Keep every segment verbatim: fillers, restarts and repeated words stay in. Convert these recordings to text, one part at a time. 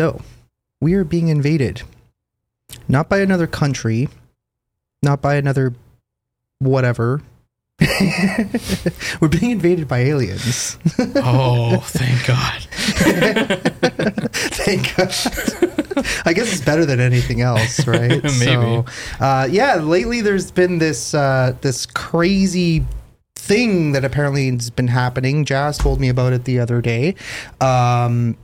so. We are being invaded. Not by another country. Not by another whatever. We're being invaded by aliens. Oh, thank God. Thank God. I guess it's better than anything else, right? Maybe. So, uh, yeah, lately there's been this uh, this crazy thing that apparently has been happening. Jazz told me about it the other day. Um,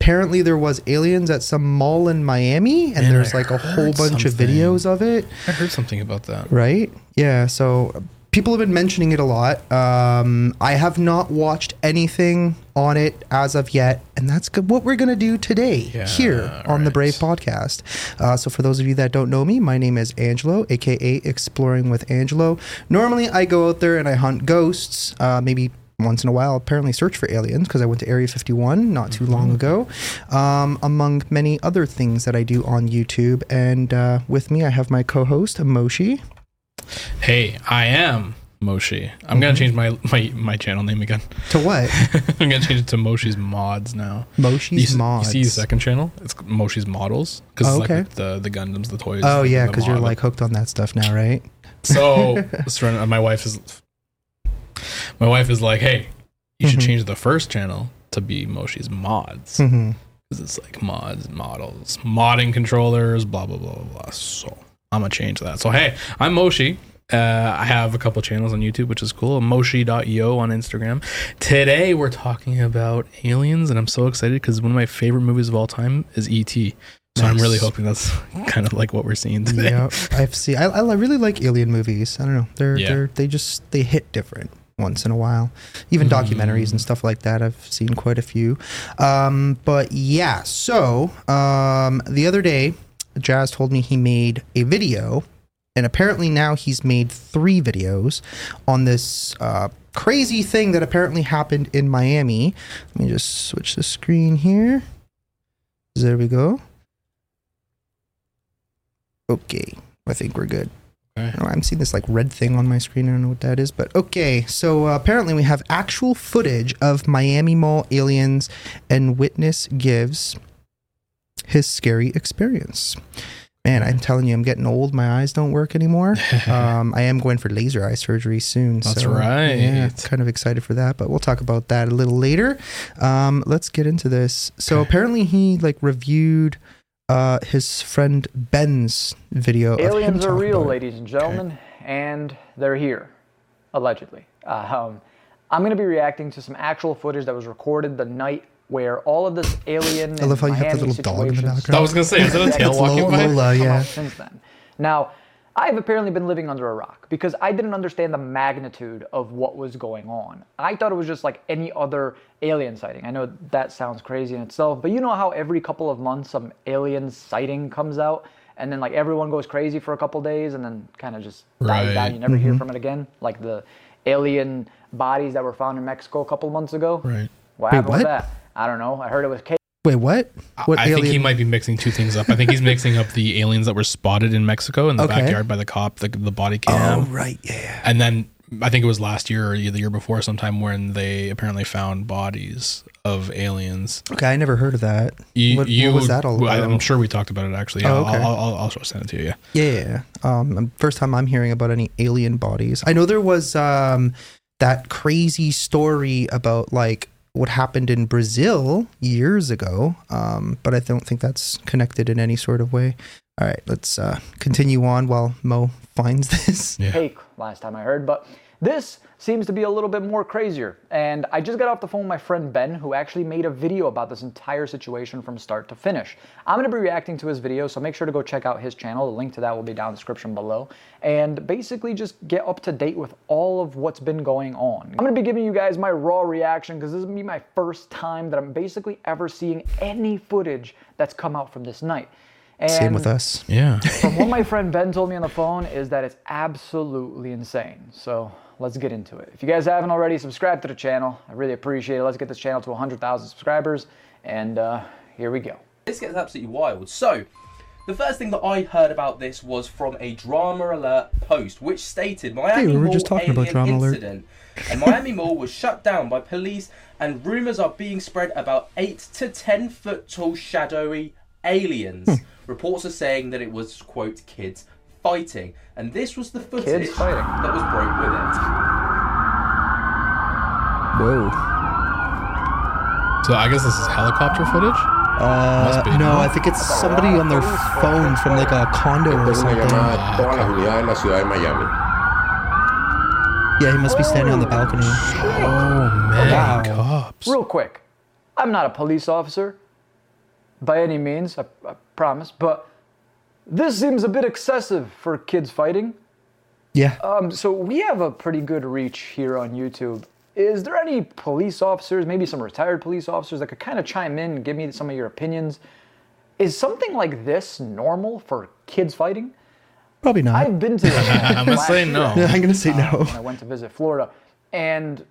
apparently there was aliens at some mall in Miami, and Man, there's I like a whole bunch something. of videos of it. I heard something about that. Right? Yeah, so... people have been mentioning it a lot. Um, I have not watched anything on it as of yet, and that's good. What we're going to do today yeah, here on right. the Brave Podcast. Uh, so for those of you that don't know me, my name is Angelo, a k a. Exploring with Angelo. Normally, I go out there and I hunt ghosts, uh, maybe once in a while, apparently search for aliens, because I went to Area fifty-one not too mm-hmm. long ago, um, among many other things that I do on YouTube. And uh, with me, I have my co-host, Moshi. Hey, I am Moshi. I'm mm-hmm. gonna change my, my my channel name again. To what? I'm gonna change it to Moshi's Mods now. Moshi's you, Mods. You see the second channel? It's Moshi's Models because oh, it's okay. like with the the Gundams, the toys. Oh yeah, because you're like hooked on that stuff now, right? So, so my wife is my wife is like, hey, you mm-hmm. should change the first channel to be Moshi's Mods because mm-hmm. it's like mods, models, modding controllers, blah blah blah blah. So. I'm gonna change that. So hey, I'm Moshi. Uh, I have a couple channels on YouTube, which is cool. Moshi dot io on Instagram. Today we're talking about aliens, and I'm so excited because one of my favorite movies of all time is E T. So nice. I'm really hoping that's kind of like what we're seeing today. Yeah, I've seen. I, I really like alien movies. I don't know. They're yeah. they're they just they hit different once in a while. Even documentaries mm. and stuff like that. I've seen quite a few. Um, but yeah. So um, the other day. Jazz told me he made a video, and apparently now he's made three videos on this uh, crazy thing that apparently happened in Miami. Let me just switch the screen here. There we go. Okay, I think we're good. Okay. Oh, I'm seeing this like red thing on my screen. I don't know what that is, but okay. So uh, apparently we have actual footage of Miami Mall aliens, and witness gives... his scary experience. Man, I'm telling you, I'm getting old. My eyes don't work anymore. Um, I am going for laser eye surgery soon. That's so, right. Yeah, kind of excited for that, but we'll talk about that a little later. Um, let's get into this. So apparently he like reviewed uh, his friend Ben's video. Aliens are real, ladies and gentlemen, okay. and they're here, allegedly. Uh, um, I'm going to be reacting to some actual footage that was recorded the night where all of this alien I love how you Miami have the little dog in the background. I was going to say, is that a tail walking by? Lola, yeah. Since then. Now, I've apparently been living under a rock because I didn't understand the magnitude of what was going on. I thought it was just like any other alien sighting. I know that sounds crazy in itself, but you know how every couple of months some alien sighting comes out and then like everyone goes crazy for a couple days and then kind of just right. dies down. You never mm-hmm. hear from it again. Like the alien bodies that were found in Mexico a couple months ago. Right. What Wait, happened what? with that? I don't know. I heard it was K. Wait, what? what I alien? think he might be mixing two things up. I think he's mixing up the aliens that were spotted in Mexico in the okay. backyard by the cop, the, the body cam. Oh, right, yeah. And then I think it was last year or the year before sometime when they apparently found bodies of aliens. Okay, I never heard of that. You, what, you, what was that all about? I'm sure we talked about it, actually. Oh, okay. I'll, I'll, I'll, I'll send it to you, yeah. Yeah, yeah. Um, first time I'm hearing about any alien bodies. I know there was um, that crazy story about, like, what happened in Brazil years ago, um, but I don't think that's connected in any sort of way. All right, let's uh, continue on while Mo finds this. Yeah. Hey, last time I heard, but this seems to be a little bit more crazier. And I just got off the phone with my friend Ben, who actually made a video about this entire situation from start to finish. I'm going to be reacting to his video, so make sure to go check out his channel. The link to that will be down in the description below. And basically just get up to date with all of what's been going on. I'm going to be giving you guys my raw reaction because this is going to be my first time that I'm basically ever seeing any footage that's come out from this night. And same with us. Yeah. From what my friend Ben told me on the phone is that it's absolutely insane. So let's get into it. If you guys haven't already, subscribe to the channel. I really appreciate it. Let's get this channel to one hundred thousand subscribers. And uh, here we go. This gets absolutely wild. So The first thing that I heard about this was from a Drama Alert post, which stated Miami hey, we were Mall just talking alien about Drama incident, Alert. And Miami Mall was shut down by police, and rumours are being spread about eight to ten foot tall shadowy aliens. Hmm. Reports are saying that it was, quote, kids fighting, and this was the footage that was broke with it. Whoa. So I guess this is helicopter footage. Uh, no, I think it's somebody on their phone from like a condo or something. Yeah, he must be standing on the balcony. Oh, man. Wow. Cops. Real quick, I'm not a police officer by any means, I, I promise, but this seems a bit excessive for kids fighting. Yeah. Um. So we have a pretty good reach here on YouTube. Is there any police officers, maybe some retired police officers, that could kind of chime in and give me some of your opinions? Is something like this normal for kids fighting? Probably not. I've been to this. I'm going to say no. Yeah, I'm going to say no. Um, I went to visit Florida. And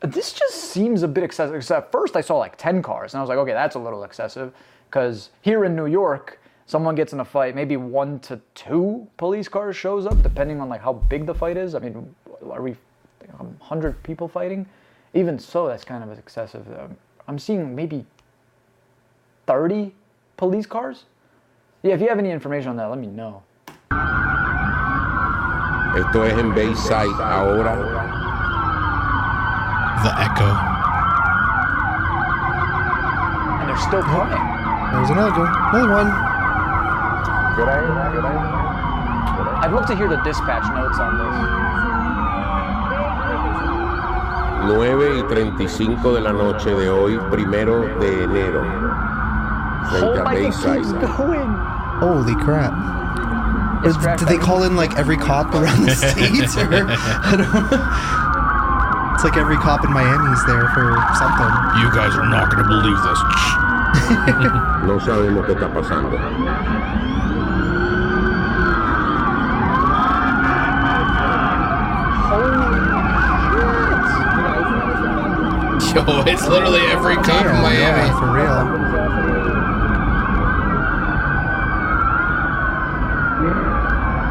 this just seems a bit excessive. Because at first I saw like ten cars. And I was like, okay, that's a little excessive. Because here in New York, someone gets in a fight, maybe one to two police cars shows up, depending on like how big the fight is. I mean, are we one hundred people fighting? Even so, that's kind of excessive. Um, I'm seeing maybe thirty police cars. Yeah, if you have any information on that, let me know. Esto es en Bayside ahora. The echo. And they're still coming. There's another one. Another one. Good eye, good eye, good eye. Good eye. I'd love to hear the dispatch notes on this. nine y treinta y cinco de la noche de hoy, primero de enero. Oh, my going. Holy crap. Is, did they call in like every cop around the states? Or, I don't, it's like every cop in Miami is there for something. You guys are not going to believe this. No sabemos qué está pasando. Yo, it's literally every cop in Miami. Yeah, for real.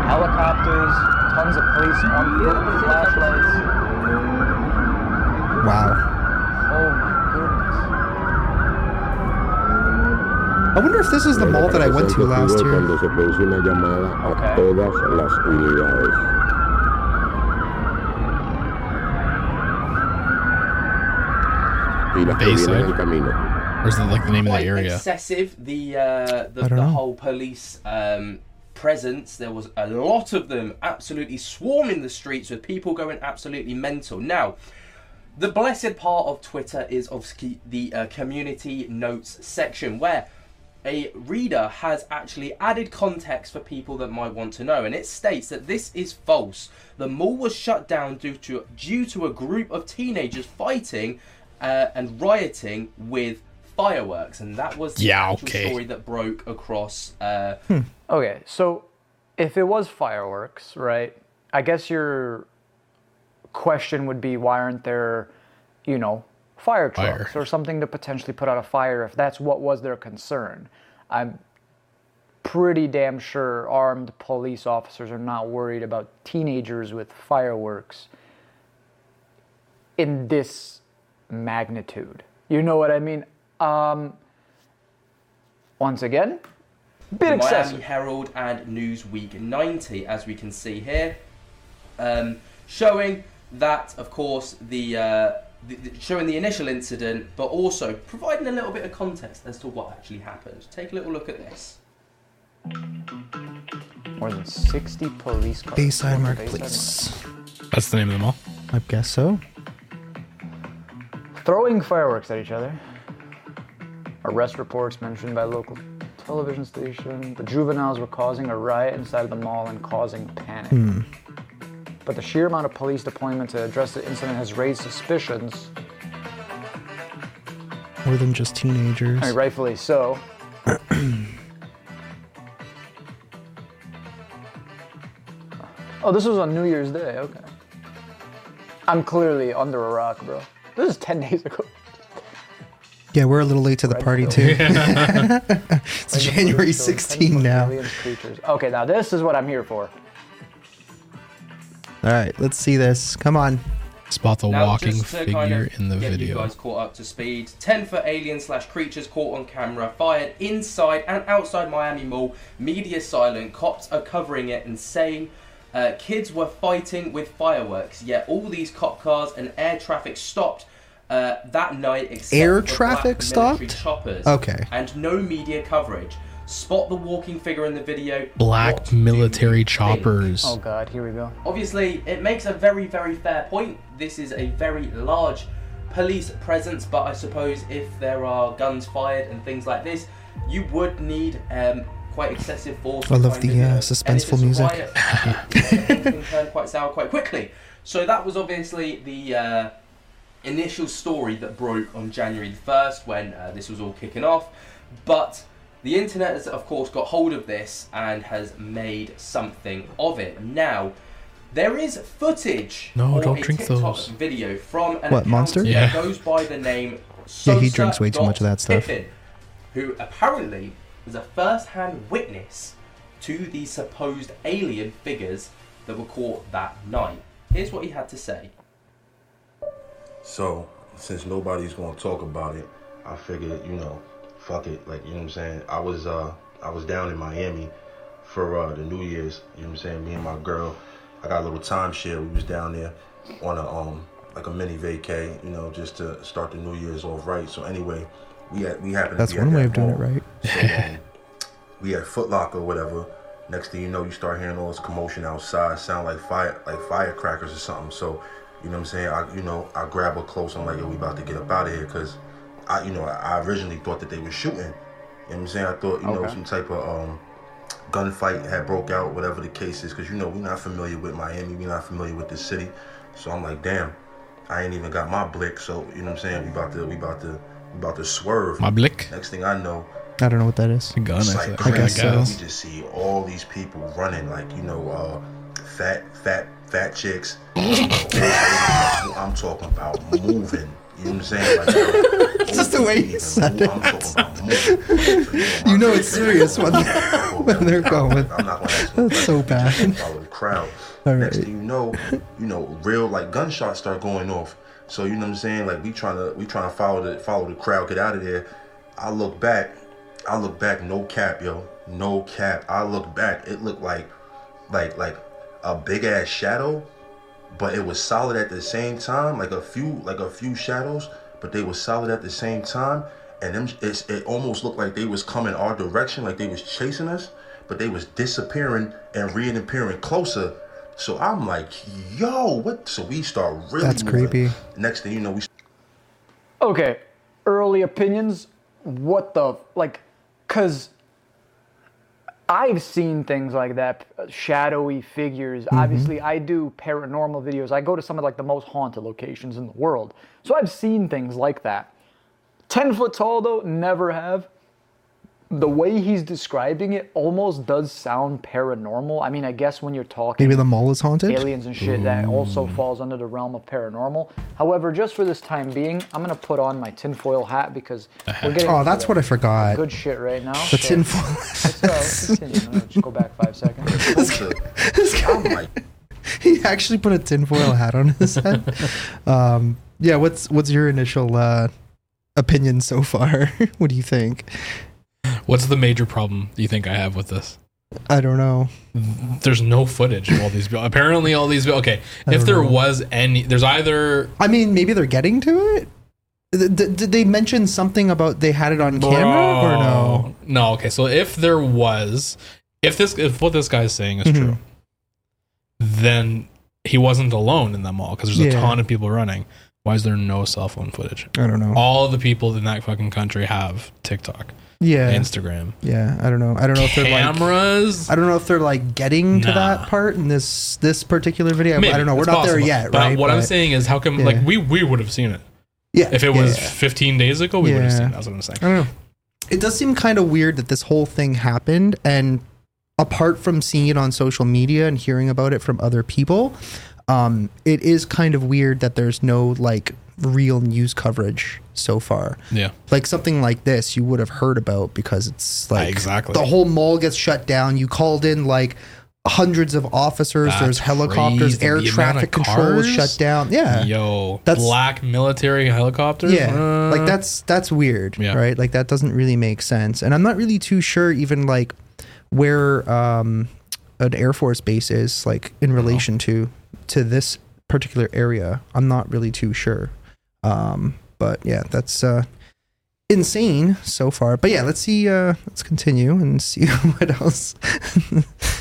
Helicopters, tons of police on foot with flashlights. Wow. Oh my goodness. I wonder if this is the mall that I went to last year. Okay. Bayside. Or is it like the name Quite of the area? Excessive. The uh, the, the whole police um, presence. There was a lot of them absolutely swarming the streets with people going absolutely mental. Now, the blessed part of Twitter is obviously the uh, community notes section where a reader has actually added context for people that might want to know, and it states that this is false. The mall was shut down due to due to a group of teenagers fighting. Uh, and rioting with fireworks, and that was the yeah, okay. story that broke across. Uh... Hmm. Okay, so if it was fireworks, right? I guess your question would be, why aren't there, you know, fire trucks fire. or something to potentially put out a fire? If that's what was their concern, I'm pretty damn sure armed police officers are not worried about teenagers with fireworks in this magnitude. You know what I mean? Um, once again, bit excessive. Miami Herald and Newsweek ninety, as we can see here, um, showing that, of course, the, uh, the, the showing the initial incident, but also providing a little bit of context as to what actually happened. Take a little look at this. More than sixty police cars. Bayside Marketplace. That's the name of the mall? I guess so. Throwing fireworks at each other. Arrest reports mentioned by local television station. The juveniles were causing a riot inside of the mall and causing panic. Hmm. But the sheer amount of police deployment to address the incident has raised suspicions. More than just teenagers. I mean, rightfully so. Oh, this was on New Year's Day, okay. I'm clearly under a rock, bro. This is ten days ago. Yeah, we're a little late to the party too. Yeah. It's January sixteenth now. Okay, now this is what I'm here for. All right, let's see this. Come on. Spot the now, walking figure kind of in the get video. You guys caught up to speed. ten for aliens slash creatures caught on camera, fired inside and outside Miami Mall. Media silent. Cops are covering it and saying uh, kids were fighting with fireworks. Yet all these cop cars and air traffic stopped uh, that night. Except air for traffic stopped. Choppers. Okay. And no media coverage. Spot the walking figure in the video. Black what military choppers. Think? Oh God, here we go. Obviously, it makes a very, very fair point. This is a very large police presence, but I suppose if there are guns fired and things like this, you would need um, quite excessive force. I love the uh, suspenseful music. It can turn quite sour quite quickly. So that was obviously the uh, initial story that broke on January the first when uh, this was all kicking off, but the internet has, of course, got hold of this and has made something of it. Now, there is footage no, or a TikTok those. video from an what, monster? Yeah. that goes by the name Sosa Yeah, he drinks way too much of that stuff. Piffin, who apparently was a first-hand witness to the supposed alien figures that were caught that night. Here's what he had to say. So, since nobody's going to talk about it, I figured, you know, fuck it, like, you know what I'm saying? I was uh I was down in Miami for uh, the New Year's, you know what I'm saying? Me and my girl, I got a little timeshare. We was down there on a um like a mini vacay, you know, just to start the New Year's off right. So anyway, we had we happened That's to be one at way of doing it right. So, um, we at Foot Locker or whatever. Next thing you know, you start hearing all this commotion outside, sound like fire like firecrackers or something. So, you know what I'm saying? I you know, I grab her close, I'm like, yo, we about to get up out of here, cause I, you know, I originally thought that they were shooting. You know what I'm saying? I thought, you okay. know, some type of um, gunfight had broke out, whatever the case is. Because, you know, we're not familiar with Miami. We're not familiar with the city. So I'm like, damn, I ain't even got my blick. So, you know what I'm saying? We about to, we about to, we about to swerve. My blick? Next thing I know. I don't know what that is. A gun, like I guess so. You just see all these people running, like, you know, uh, fat, fat, fat chicks. You know, I'm talking about moving. You know what I'm saying? Like, it's just the way he said it. So, you know, you know it's serious when they're, when they're going. I'm not going to That's so bad. Crowd. All right. Next thing you know, you know, real like gunshots start going off. So you know what I'm saying? Like we trying to we trying to follow the follow the crowd, get out of there. I look back, I look back, no cap, yo, no cap. I look back, it looked like like like a big ass shadow. But it was solid at the same time, like a few, like a few shadows. But they were solid at the same time, and them, it's, it almost looked like they was coming our direction, like they was chasing us. But they was disappearing and reappearing closer. So I'm like, yo, what? So we start really. That's moving. Creepy. Next thing you know, we. Okay, early opinions. What the like? Cause I've seen things like that, shadowy figures. Mm-hmm. Obviously, I do paranormal videos. I go to some of like the most haunted locations in the world. So I've seen things like that. ten foot tall though, never have. The way he's describing it almost does sound paranormal. I mean, I guess when you're talking... Maybe the mall is haunted? Aliens and shit, Ooh. That also falls under the realm of paranormal. However, just for this time being, I'm going to put on my tinfoil hat because we're getting... Oh, that's what I forgot. Good shit right now. The so tinfoil hat. Let's uh, continue. Just go back five seconds. This guy, this guy, he actually put a tinfoil hat on his head. um, yeah, what's, what's your initial uh, opinion so far? What do you think? What's the major problem you think I have with this? I don't know. There's no footage of all these. Apparently, all these. Okay, if there know. was any, there's either. I mean, maybe they're getting to it. Did, did they mention something about they had it on Bro. camera or no? No. Okay, so if there was, if this, if what this guy is saying is mm-hmm. true, then he wasn't alone in them all because there's yeah. a ton of people running. Why is there no cell phone footage? I don't know. All the people in that fucking country have TikTok. Yeah, Instagram. Yeah, I don't know. I don't know if they're cameras. Like, I don't know if they're like getting nah. to that part in this this particular video. Maybe. I don't know. We're it's not possible. there yet, but right? What but, I'm saying is, how come yeah. like we we would have seen it? Yeah, if it yeah, was yeah. fifteen days ago, we yeah. would have seen it. That's what I'm saying. I don't know. It does seem kind of weird that this whole thing happened, and apart from seeing it on social media and hearing about it from other people, um, it is kind of weird that there's no like real news coverage so far. Yeah. Like something like this you would have heard about because it's like exactly. the whole mall gets shut down. You called in like hundreds of officers. That's There's helicopters. Crazy. Air the traffic control was shut down. Yeah. Yo, that's, black military helicopters. Yeah. Uh, like that's, that's weird. Yeah. Right. Like that doesn't really make sense. And I'm not really too sure even like where um, an Air Force base is like in relation oh. to, to this particular area. I'm not really too sure. Um, but yeah, that's uh, insane so far. But yeah, let's see. Uh, let's continue and see what else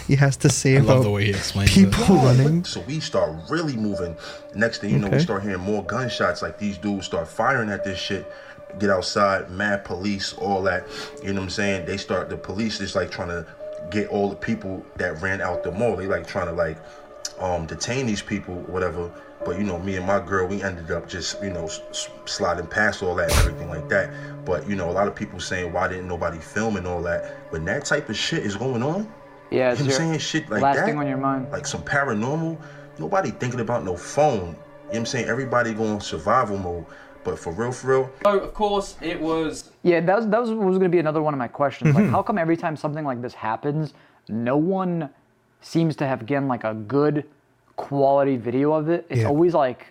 he has to say I about love the way he explains people it. running. So we start really moving. Next thing you okay. know, we start hearing more gunshots. Like these dudes start firing at this shit. Get outside, mad police, all that. You know what I'm saying? They start, the police is like trying to get all the people that ran out the mall. They like trying to like um, detain these people, whatever. But, you know, me and my girl, we ended up just, you know, s- sliding past all that and everything like that. But, you know, a lot of people saying, why didn't nobody film and all that? When that type of shit is going on, yeah, it's you know what I'm saying? Shit like last that, thing on your mind. Like some paranormal, nobody thinking about no phone. You know what I'm saying? Everybody going survival mode. But for real, for real. So, of course, it was. Yeah, that was, that was, was going to be another one of my questions. Mm-hmm. Like, how come every time something like this happens, no one seems to have, again, like a good quality video of it? It's yeah. always like,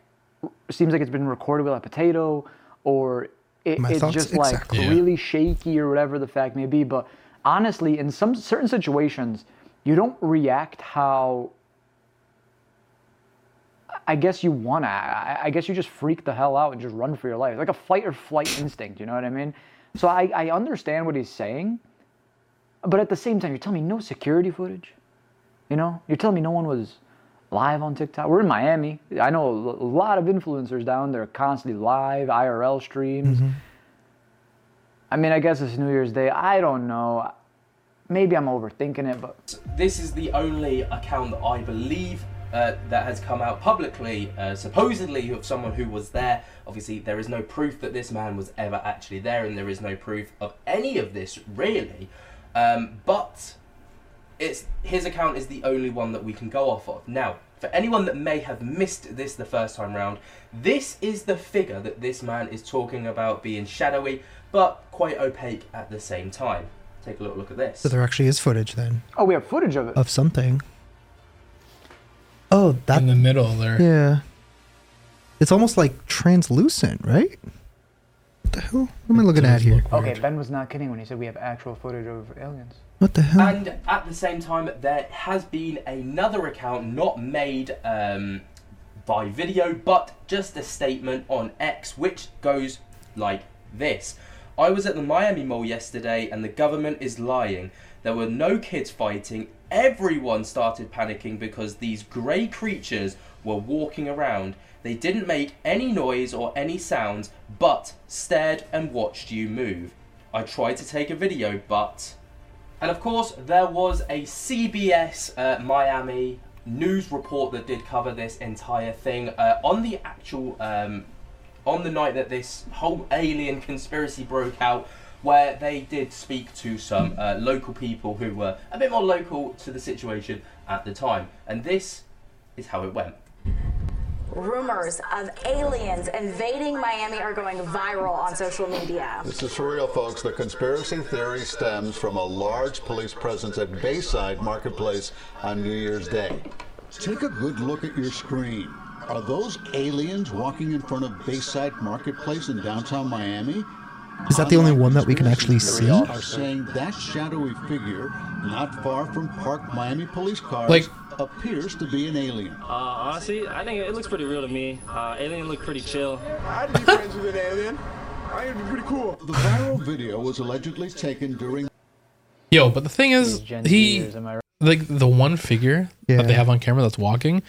seems like it's been recorded with a potato, or it, it's thoughts, just like exactly. really yeah. shaky or whatever the fact may be. But honestly, in some certain situations, you don't react how I guess you wanna. I, I guess you just freak the hell out and just run for your life, like a fight or flight instinct. You know what I mean? So I, I understand what he's saying, but at the same time, you're telling me no security footage. You know, you're telling me no one was live on TikTok. We're in Miami. I know a lot of influencers down there constantly live, I R L streams. Mm-hmm. I mean, I guess it's New Year's Day. I don't know. Maybe I'm overthinking it, but... This is the only account that I believe uh, that has come out publicly, uh, supposedly of someone who was there. Obviously, there is no proof that this man was ever actually there, and there is no proof of any of this, really. Um, but... It's his account is the only one that we can go off of. Now, for anyone that may have missed this the first time round, this is the figure that this man is talking about being shadowy, but quite opaque at the same time. Take a little look at this. So there actually is footage then. Oh, we have footage of it. Of something. Oh, that. In the middle there. Yeah. It's almost like translucent, right? What the hell? What am I looking at here? Okay, Ben was not kidding when he said we have actual footage of aliens. What the hell? And at the same time, there has been another account not made um, by video, but just a statement on X, which goes like this. I was at the Miami Mall yesterday and the government is lying. There were no kids fighting. Everyone started panicking because these grey creatures were walking around. They didn't make any noise or any sounds, but stared and watched you move. I tried to take a video, but... And of course, there was a C B S uh, Miami news report that did cover this entire thing uh, on the actual um, on the night that this whole alien conspiracy broke out, where they did speak to some uh, local people who were a bit more local to the situation at the time, and this is how it went. Rumors of aliens invading Miami are going viral on social media. This is for real, folks. The conspiracy theory stems from a large police presence at Bayside Marketplace on New Year's Day. Take a good look at your screen. Are those aliens walking in front of Bayside Marketplace in downtown Miami? Is that the only one that we can actually see? Are saying that shadowy figure not far from parked Miami police cars like appears to be an alien. Uh, honestly, I think it looks pretty real to me. Uh, alien look pretty chill. I'd be friends with an alien. I'd be pretty cool. The viral video was allegedly taken during... Yo, but the thing is, he... Like, the one figure yeah. that they have on camera that's walking,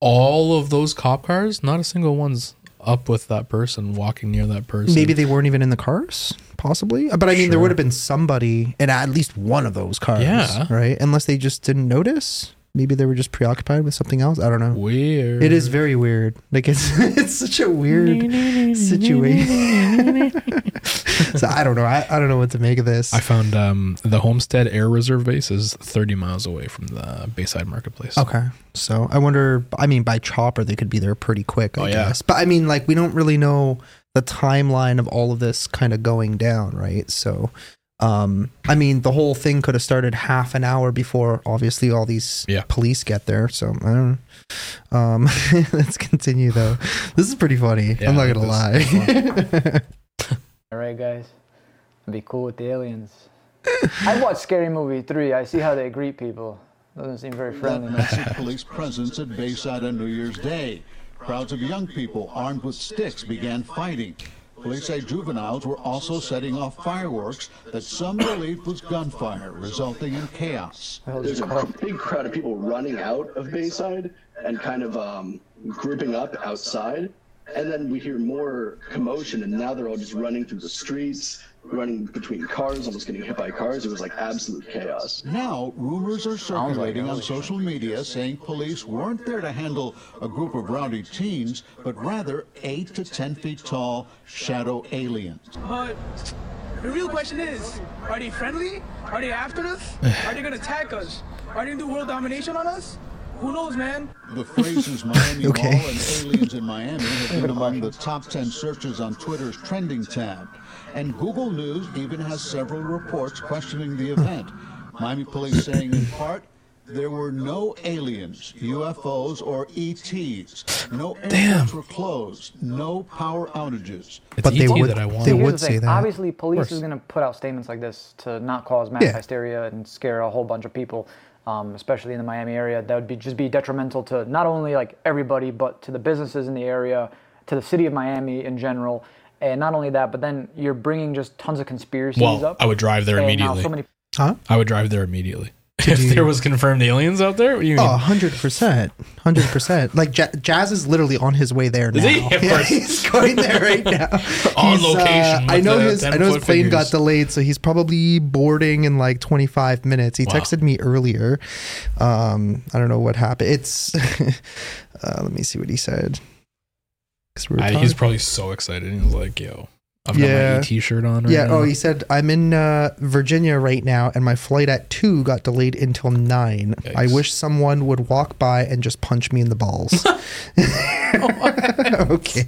all of those cop cars, not a single one's up with that person, walking near that person. Maybe they weren't even in the cars, possibly. But I mean, sure. there would have been somebody in at least one of those cars, yeah. right? Unless they just didn't notice... maybe they were just preoccupied with something else. I don't know. Weird. It is very weird. Like it's it's such a weird situation. So I don't know. I, I don't know what to make of this. I found um, the Homestead Air Reserve Base is thirty miles away from the Bayside Marketplace. Okay. So I wonder, I mean, by chopper, they could be there pretty quick, I oh, yeah. guess. But I mean, like, we don't really know the timeline of all of this kind of going down, right? So... Um, I mean, the whole thing could have started half an hour before, obviously, all these yeah. police get there. So, I don't know. Um, let's continue, though. This is pretty funny. Yeah, I'm not going to lie. All right, guys. It'd be cool with the aliens. I watched Scary Movie three. I see how they greet people. Doesn't seem very friendly. Massive police presence at Bayside on New Year's Day. Crowds of young people armed with sticks began fighting. Police say juveniles were also setting off fireworks that some believed was gunfire, resulting in chaos. There's a big crowd of people running out of Bayside and kind of um, grouping up outside. And then we hear more commotion, and now they're all just running through the streets, running between cars, almost getting hit by cars. It was like absolute chaos. Now, rumors are circulating on social media saying police weren't there to handle a group of rowdy teens, but rather eight to ten feet tall shadow aliens. But the real question is, are they friendly? Are they after us? Are they going to attack us? Are they going to do world domination on us? Who knows, man? The phrases Miami okay. Mall and aliens in Miami have been among the top ten searches on Twitter's trending tab. And Google News even has several reports questioning the event. Miami police saying in part, there were no aliens, U F Os, or E Ts. No airports were closed. No power outages. It's but E T they would, that I want. They would the say that. Obviously, police is going to put out statements like this to not cause mass yeah. hysteria and scare a whole bunch of people. Um, especially in the Miami area, that would be just be detrimental to not only like everybody, but to the businesses in the area, to the city of Miami in general. And not only that, but then you're bringing just tons of conspiracies well, up. I would drive there immediately. So many- huh? I would drive there immediately. If you- there was confirmed aliens out there? What do you mean? Oh, one hundred percent. one hundred percent. Like, J- Jazz is literally on his way there now. Is he? Yeah, he's going there right now. On he's, location. Uh, I know his I know his plane figures. got delayed, so he's probably boarding in like twenty-five minutes. He wow. texted me earlier. Um, I don't know what happened. It's... uh, let me see what he said. We I, he's probably so excited. He was like, yo... I've got yeah. my E T shirt on right Yeah, now. Oh, he said, I'm in uh, Virginia right now, and my flight at two got delayed until nine. Yikes. I wish someone would walk by and just punch me in the balls. Okay.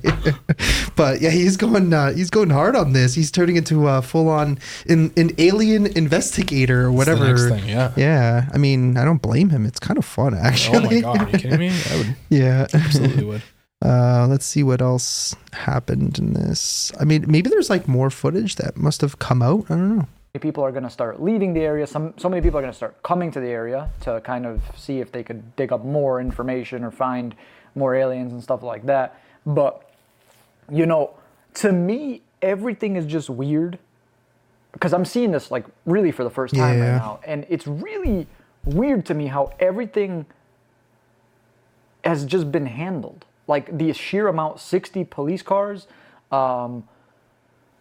But yeah, he's going uh, he's going hard on this. He's turning into a full-on in, an alien investigator or whatever. That's the next thing, yeah. Yeah. I mean, I don't blame him. It's kind of fun, actually. Oh, my God. Are you kidding me? I would. Yeah. Absolutely would. Uh, let's see what else happened in this. I mean, maybe there's like more footage that must have come out. I don't know. People are going to start leaving the area. Some so many people are going to start coming to the area to kind of see if they could dig up more information or find more aliens and stuff like that. But, you know, to me, everything is just weird because I'm seeing this like really for the first time yeah. right now. And it's really weird to me how everything has just been handled. Like the sheer amount, sixty police cars, um,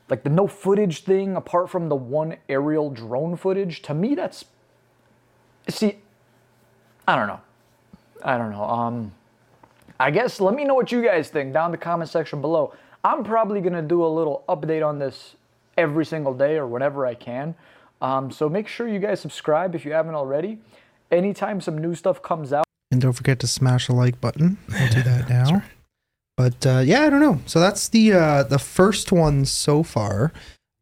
like the no footage thing, apart from the one aerial drone footage. To me, that's, see, I don't know. I don't know. Um, I guess let me know what you guys think down in the comment section below. I'm probably going to do a little update on this every single day or whenever I can. Um, so make sure you guys subscribe if you haven't already. Anytime some new stuff comes out. And don't forget to smash the like button. I'll do that now. Right. But uh, yeah, I don't know. So that's the uh, the first one so far.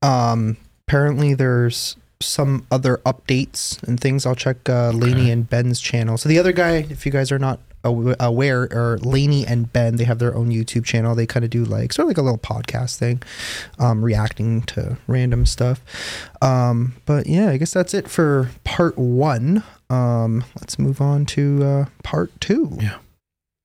Um, apparently there's some other updates and things. I'll check uh, Laney and Ben's channel. So the other guy, if you guys are not aware, are Laney and Ben. They have their own YouTube channel. They kind of do like sort of like a little podcast thing, um, reacting to random stuff. Um, but yeah, I guess that's it for part one. Um, let's move on to uh, part two. Yeah.